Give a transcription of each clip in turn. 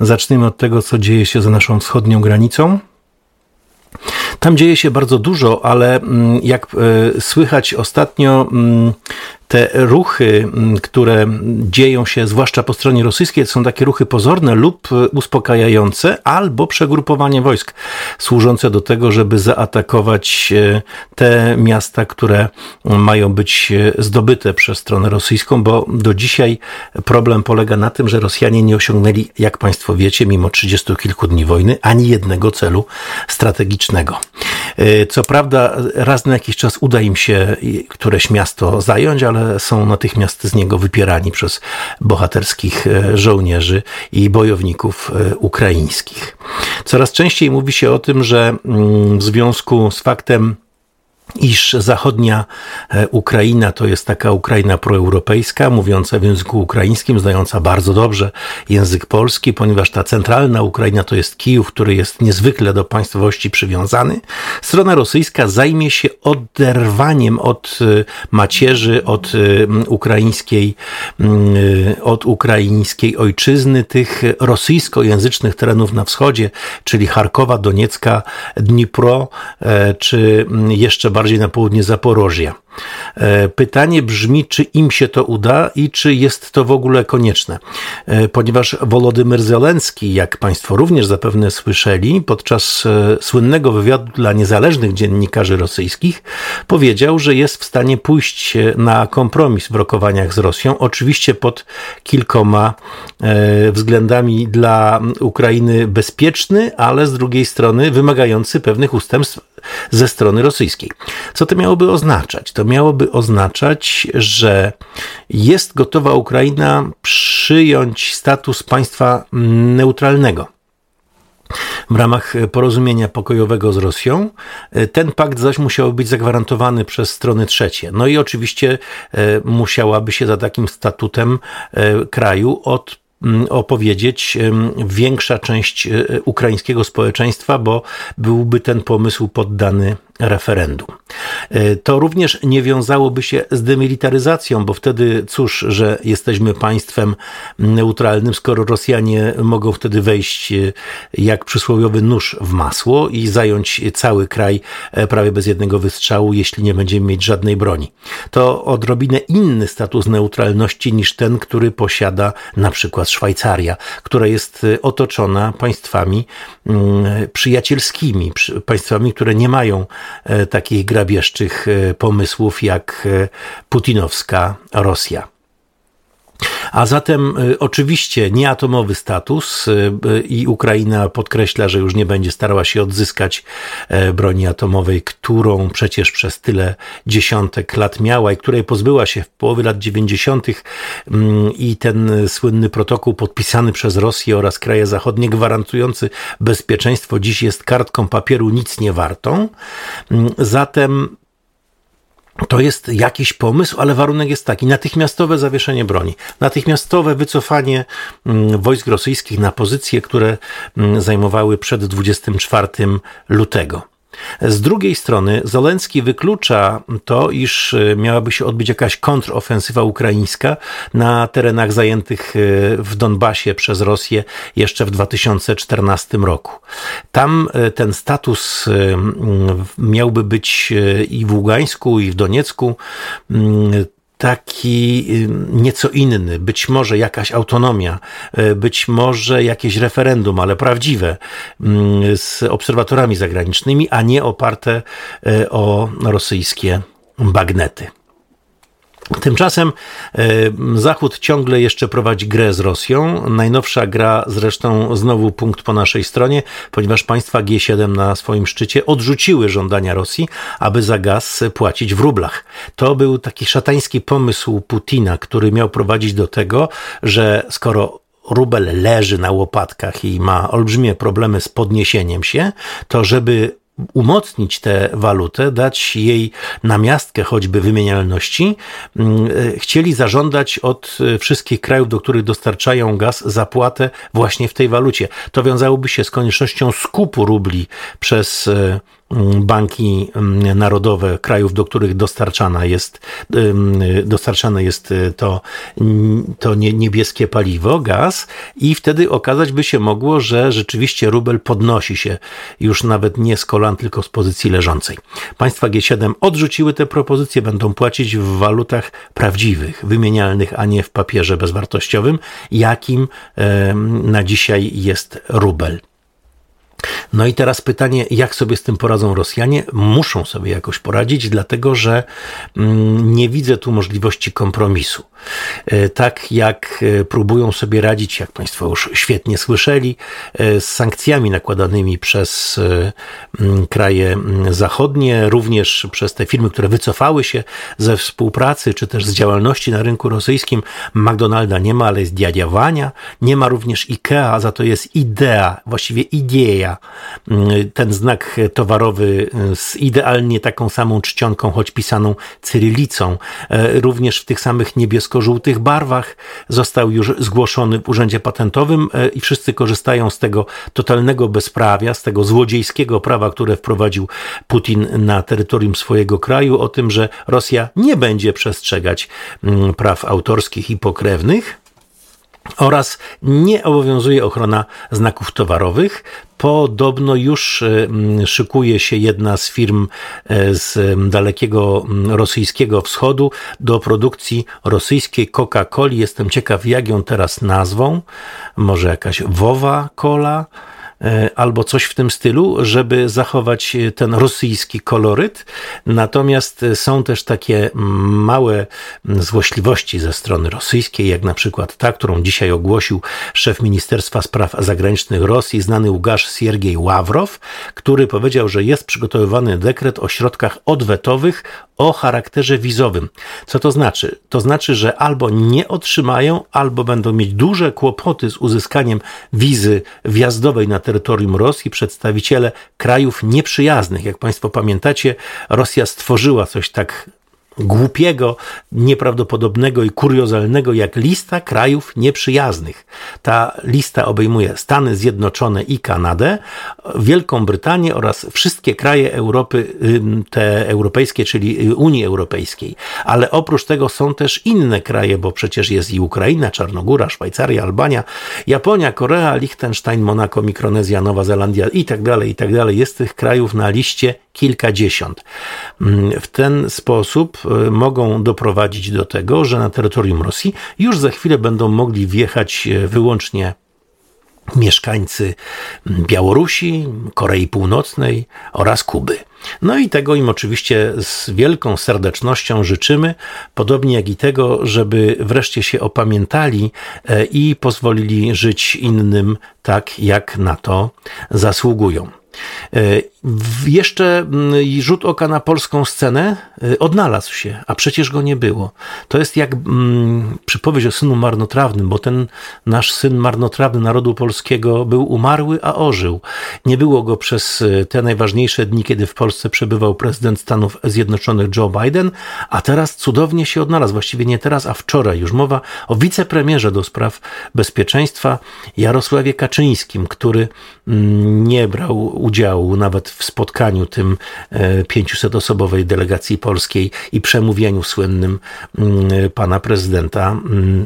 Zaczniemy od tego, co dzieje się za naszą wschodnią granicą. Tam dzieje się bardzo dużo, ale jak słychać ostatnio, te ruchy, które dzieją się zwłaszcza po stronie rosyjskiej, są takie ruchy pozorne lub uspokajające, albo przegrupowanie wojsk służące do tego, żeby zaatakować te miasta, które mają być zdobyte przez stronę rosyjską, bo do dzisiaj problem polega na tym, że Rosjanie nie osiągnęli, jak Państwo wiecie, mimo 30 kilku dni wojny, ani jednego celu strategicznego. Co prawda raz na jakiś czas uda im się któreś miasto zająć, ale są natychmiast z niego wypierani przez bohaterskich żołnierzy i bojowników ukraińskich. Coraz częściej mówi się o tym, że w związku z faktem, iż zachodnia Ukraina to jest taka Ukraina proeuropejska, mówiąca w języku ukraińskim, znająca bardzo dobrze język polski, ponieważ ta centralna Ukraina to jest Kijów, który jest niezwykle do państwowości przywiązany. Strona rosyjska zajmie się oderwaniem od macierzy, od ukraińskiej ojczyzny, tych rosyjskojęzycznych terenów na wschodzie, czyli Charkowa, Doniecka, Dnipro, czy jeszcze bardziej na południe Zaporożia. Pytanie brzmi, czy im się to uda i czy jest to w ogóle konieczne. Ponieważ Wołodymyr Zełenski, jak Państwo również zapewne słyszeli, podczas słynnego wywiadu dla niezależnych dziennikarzy rosyjskich powiedział, że jest w stanie pójść na kompromis w rokowaniach z Rosją. Oczywiście pod kilkoma względami dla Ukrainy bezpieczny, ale z drugiej strony wymagający pewnych ustępstw ze strony rosyjskiej. Co to miałoby oznaczać? To miałoby oznaczać, że jest gotowa Ukraina przyjąć status państwa neutralnego. W ramach porozumienia pokojowego z Rosją. Ten pakt zaś musiał być zagwarantowany przez strony trzecie. No i oczywiście musiałaby się za takim statutem kraju opowiedzieć większa część ukraińskiego społeczeństwa, bo byłby ten pomysł poddany referendum. To również nie wiązałoby się z demilitaryzacją, bo wtedy cóż, że jesteśmy państwem neutralnym, skoro Rosjanie mogą wtedy wejść jak przysłowiowy nóż w masło i zająć cały kraj prawie bez jednego wystrzału, jeśli nie będziemy mieć żadnej broni. To odrobinę inny status neutralności niż ten, który posiada na przykład Szwajcaria, która jest otoczona państwami przyjacielskimi, państwami, które nie mają takich grabieżczych pomysłów jak putinowska Rosja. A zatem oczywiście nieatomowy status i Ukraina podkreśla, że już nie będzie starała się odzyskać broni atomowej, którą przecież przez tyle dziesiątek lat miała i której pozbyła się w połowie lat 90. I ten słynny protokół podpisany przez Rosję oraz kraje zachodnie gwarantujący bezpieczeństwo dziś jest kartką papieru nic nie wartą. Zatem to jest jakiś pomysł, ale warunek jest taki. Natychmiastowe zawieszenie broni, natychmiastowe wycofanie wojsk rosyjskich na pozycje, które zajmowały przed 24 lutego. Z drugiej strony Zełenski wyklucza to, iż miałaby się odbyć jakaś kontrofensywa ukraińska na terenach zajętych w Donbasie przez Rosję jeszcze w 2014 roku. Tam ten status miałby być i w Ługańsku, i w Doniecku taki nieco inny, być może jakaś autonomia, być może jakieś referendum, ale prawdziwe, z obserwatorami zagranicznymi, a nie oparte o rosyjskie bagnety. Tymczasem Zachód ciągle jeszcze prowadzi grę z Rosją. Najnowsza gra, zresztą znowu punkt po naszej stronie, ponieważ państwa G7 na swoim szczycie odrzuciły żądania Rosji, aby za gaz płacić w rublach. To był taki szatański pomysł Putina, który miał prowadzić do tego, że skoro rubel leży na łopatkach i ma olbrzymie problemy z podniesieniem się, to żeby umocnić tę walutę, dać jej namiastkę choćby wymienialności, chcieli zażądać od wszystkich krajów, do których dostarczają gaz, zapłatę właśnie w tej walucie. To wiązałoby się z koniecznością skupu rubli przez banki narodowe krajów, do których dostarczane jest to niebieskie paliwo, gaz, i wtedy okazać by się mogło, że rzeczywiście rubel podnosi się już nawet nie z kolan, tylko z pozycji leżącej. Państwa G7 odrzuciły te propozycje, będą płacić w walutach prawdziwych, wymienialnych, a nie w papierze bezwartościowym, jakim na dzisiaj jest rubel. No i teraz pytanie, jak sobie z tym poradzą Rosjanie? Muszą sobie jakoś poradzić, dlatego że nie widzę tu możliwości kompromisu. Tak jak próbują sobie radzić, jak Państwo już świetnie słyszeli, z sankcjami nakładanymi przez kraje zachodnie, również przez te firmy, które wycofały się ze współpracy, czy też z działalności na rynku rosyjskim. McDonalda nie ma, ale jest Diadia Wania. Nie ma również IKEA, za to jest idea, właściwie idea. Ten znak towarowy z idealnie taką samą czcionką, choć pisaną cyrylicą. Również w tych samych niebiesko-żółtych barwach został już zgłoszony w Urzędzie Patentowym i wszyscy korzystają z tego totalnego bezprawia, z tego złodziejskiego prawa, które wprowadził Putin na terytorium swojego kraju, o tym, że Rosja nie będzie przestrzegać praw autorskich i pokrewnych oraz nie obowiązuje ochrona znaków towarowych. Podobno już szykuje się jedna z firm z dalekiego rosyjskiego wschodu do produkcji rosyjskiej Coca-Coli. Jestem ciekaw, jak ją teraz nazwą. Może jakaś Wowa-Cola? Albo coś w tym stylu, żeby zachować ten rosyjski koloryt. Natomiast są też takie małe złośliwości ze strony rosyjskiej, jak na przykład ta, którą dzisiaj ogłosił szef Ministerstwa Spraw Zagranicznych Rosji, znany łgarz Siergiej Ławrow, który powiedział, że jest przygotowywany dekret o środkach odwetowych o charakterze wizowym. Co to znaczy? To znaczy, że albo nie otrzymają, albo będą mieć duże kłopoty z uzyskaniem wizy wjazdowej na terytorium Rosji przedstawiciele krajów nieprzyjaznych. Jak Państwo pamiętacie, Rosja stworzyła coś tak głupiego, nieprawdopodobnego i kuriozalnego jak lista krajów nieprzyjaznych. Ta lista obejmuje Stany Zjednoczone i Kanadę, Wielką Brytanię oraz wszystkie kraje Europy, te europejskie, czyli Unii Europejskiej. Ale oprócz tego są też inne kraje, bo przecież jest i Ukraina, Czarnogóra, Szwajcaria, Albania, Japonia, Korea, Liechtenstein, Monako, Mikronezja, Nowa Zelandia i tak dalej, i tak dalej. Jest tych krajów na liście kilkadziesiąt. W ten sposób mogą doprowadzić do tego, że na terytorium Rosji już za chwilę będą mogli wjechać wyłącznie mieszkańcy Białorusi, Korei Północnej oraz Kuby. No i tego im oczywiście z wielką serdecznością życzymy, podobnie jak i tego, żeby wreszcie się opamiętali i pozwolili żyć innym tak, jak na to zasługują. Jeszcze rzut oka na polską scenę. Odnalazł się, a przecież go nie było. To jest jak przypowieść o synu marnotrawnym, bo ten nasz syn marnotrawny narodu polskiego był umarły, a ożył. Nie było go przez te najważniejsze dni, kiedy w Polsce przebywał prezydent Stanów Zjednoczonych Joe Biden, a teraz cudownie się odnalazł. Właściwie nie teraz, a wczoraj. Już mowa o wicepremierze do spraw bezpieczeństwa Jarosławie Kaczyńskim, który nie brał udziału nawet w spotkaniu tym 500-osobowej delegacji polskiej i przemówieniu słynnym pana prezydenta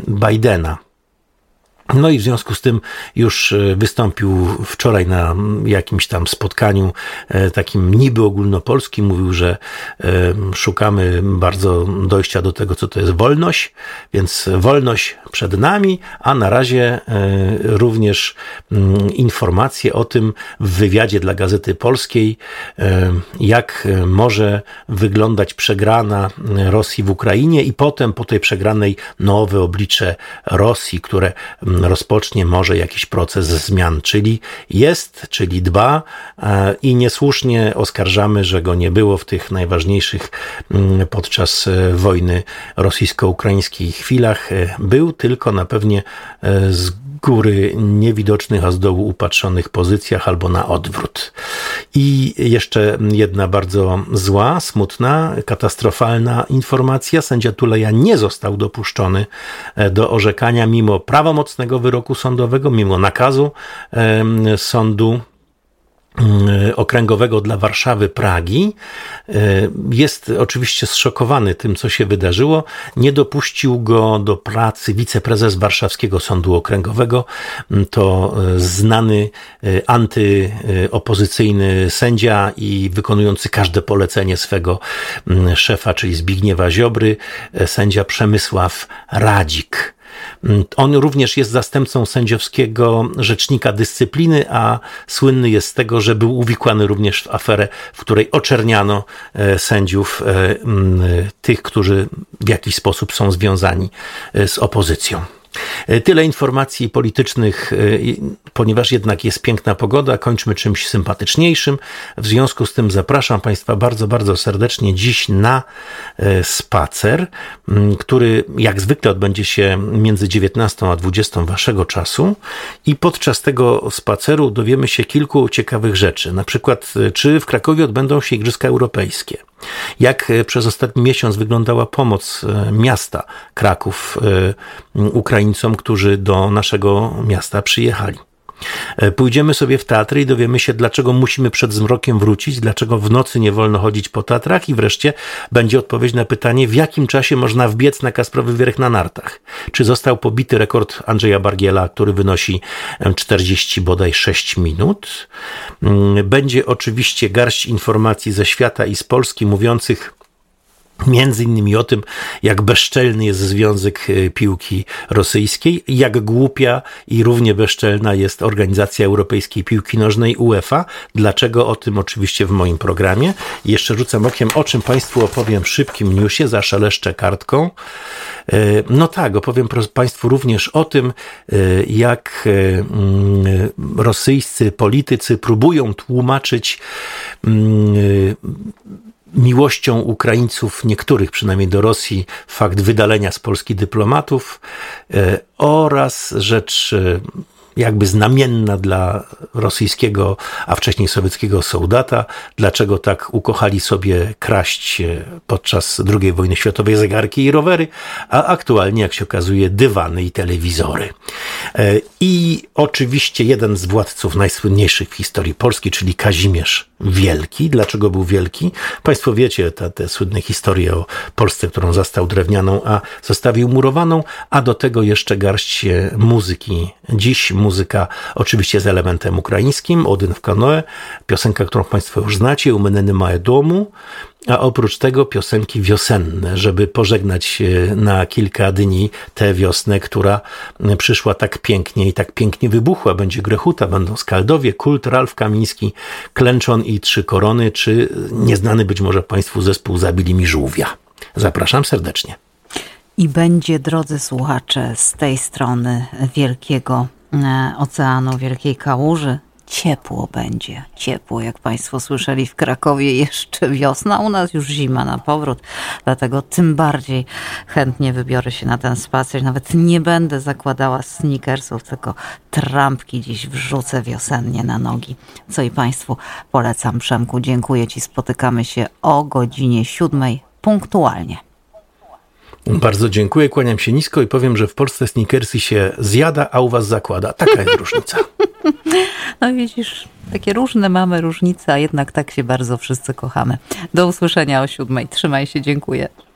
Bidena. No i w związku z tym już wystąpił wczoraj na jakimś tam spotkaniu takim niby ogólnopolskim. Mówił, że szukamy bardzo dojścia do tego, co to jest wolność, więc wolność przed nami, a na razie również informacje o tym w wywiadzie dla Gazety Polskiej, jak może wyglądać przegrana Rosji w Ukrainie i potem po tej przegranej nowe oblicze Rosji, które rozpocznie może jakiś proces zmian, czyli dba i niesłusznie oskarżamy, że go nie było w tych najważniejszych podczas wojny rosyjsko-ukraińskiej chwilach. Był tylko na pewnie z góry niewidocznych, a z dołu upatrzonych pozycjach albo na odwrót. I jeszcze jedna bardzo zła, smutna, katastrofalna informacja. Sędzia Tuleja nie został dopuszczony do orzekania mimo prawomocnego wyroku sądowego, mimo nakazu sądu okręgowego dla Warszawy Pragi jest oczywiście zszokowany tym, co się wydarzyło. Nie dopuścił go do pracy wiceprezes Warszawskiego Sądu Okręgowego. To znany antyopozycyjny sędzia i wykonujący każde polecenie swego szefa, czyli Zbigniewa Ziobry, sędzia Przemysław Radzik. On również jest zastępcą sędziowskiego rzecznika dyscypliny, a słynny jest z tego, że był uwikłany również w aferę, w której oczerniano sędziów, tych, którzy w jakiś sposób są związani z opozycją. Tyle informacji politycznych, ponieważ jednak jest piękna pogoda, kończmy czymś sympatyczniejszym. W związku z tym zapraszam Państwa bardzo, bardzo serdecznie dziś na spacer, który jak zwykle odbędzie się między 19 a 20 Waszego czasu i podczas tego spaceru dowiemy się kilku ciekawych rzeczy. Na przykład, czy w Krakowie odbędą się Igrzyska Europejskie? Jak przez ostatni miesiąc wyglądała pomoc miasta Kraków Ukraińcom, którzy do naszego miasta przyjechali. Pójdziemy sobie w Tatry i dowiemy się, dlaczego musimy przed zmrokiem wrócić, dlaczego w nocy nie wolno chodzić po Tatrach i wreszcie będzie odpowiedź na pytanie, w jakim czasie można wbiec na Kasprowy Wierch na nartach. Czy został pobity rekord Andrzeja Bargiela, który wynosi 40 bodaj 6 minut. Będzie oczywiście garść informacji ze świata i z Polski mówiących między innymi o tym, jak bezczelny jest Związek Piłki Rosyjskiej, jak głupia i równie bezczelna jest Organizacja Europejskiej Piłki Nożnej UEFA. Dlaczego? O tym oczywiście w moim programie. Jeszcze rzucam okiem, o czym Państwu opowiem w szybkim newsie, zaszeleszczę kartką. No tak, opowiem Państwu również o tym, jak rosyjscy politycy próbują tłumaczyć miłością Ukraińców, niektórych przynajmniej do Rosji, fakt wydalenia z Polski dyplomatów oraz rzecz jakby znamienna dla rosyjskiego, a wcześniej sowieckiego soldata, dlaczego tak ukochali sobie kraść podczas II wojny światowej zegarki i rowery, a aktualnie, jak się okazuje, dywany i telewizory. I oczywiście jeden z władców najsłynniejszych w historii Polski, czyli Kazimierz Wielki. Dlaczego był wielki? Państwo wiecie te słynne historie o Polsce, którą zastał drewnianą, a zostawił murowaną, a do tego jeszcze garść muzyki. Dziś muzyka oczywiście z elementem ukraińskim, Odyn w Kanoe, piosenka, którą Państwo już znacie, U mnie nemaje domu, a oprócz tego piosenki wiosenne, żeby pożegnać na kilka dni tę wiosnę, która przyszła tak pięknie i tak pięknie wybuchła. Będzie Grechuta, będą Skaldowie, Kult, Ralf Kamiński, Klęczon i Trzy Korony, czy nieznany być może Państwu zespół Zabili Mi Żółwia. Zapraszam serdecznie. I będzie, drodzy słuchacze, z tej strony Wielkiego Oceanu, Wielkiej Kałuży, ciepło będzie. Ciepło, jak Państwo słyszeli, w Krakowie jeszcze wiosna, u nas już zima na powrót, dlatego tym bardziej chętnie wybiorę się na ten spacer. Nawet nie będę zakładała sneakersów, tylko trampki dziś wrzucę wiosennie na nogi, co i Państwu polecam. Przemku, dziękuję Ci. Spotykamy się o godzinie 7 punktualnie. Bardzo dziękuję, kłaniam się nisko i powiem, że w Polsce sneakersy się zjada, a u was zakłada. Taka jest różnica. No widzisz, takie różne mamy różnice, a jednak tak się bardzo wszyscy kochamy. Do usłyszenia o 7. Trzymaj się, dziękuję.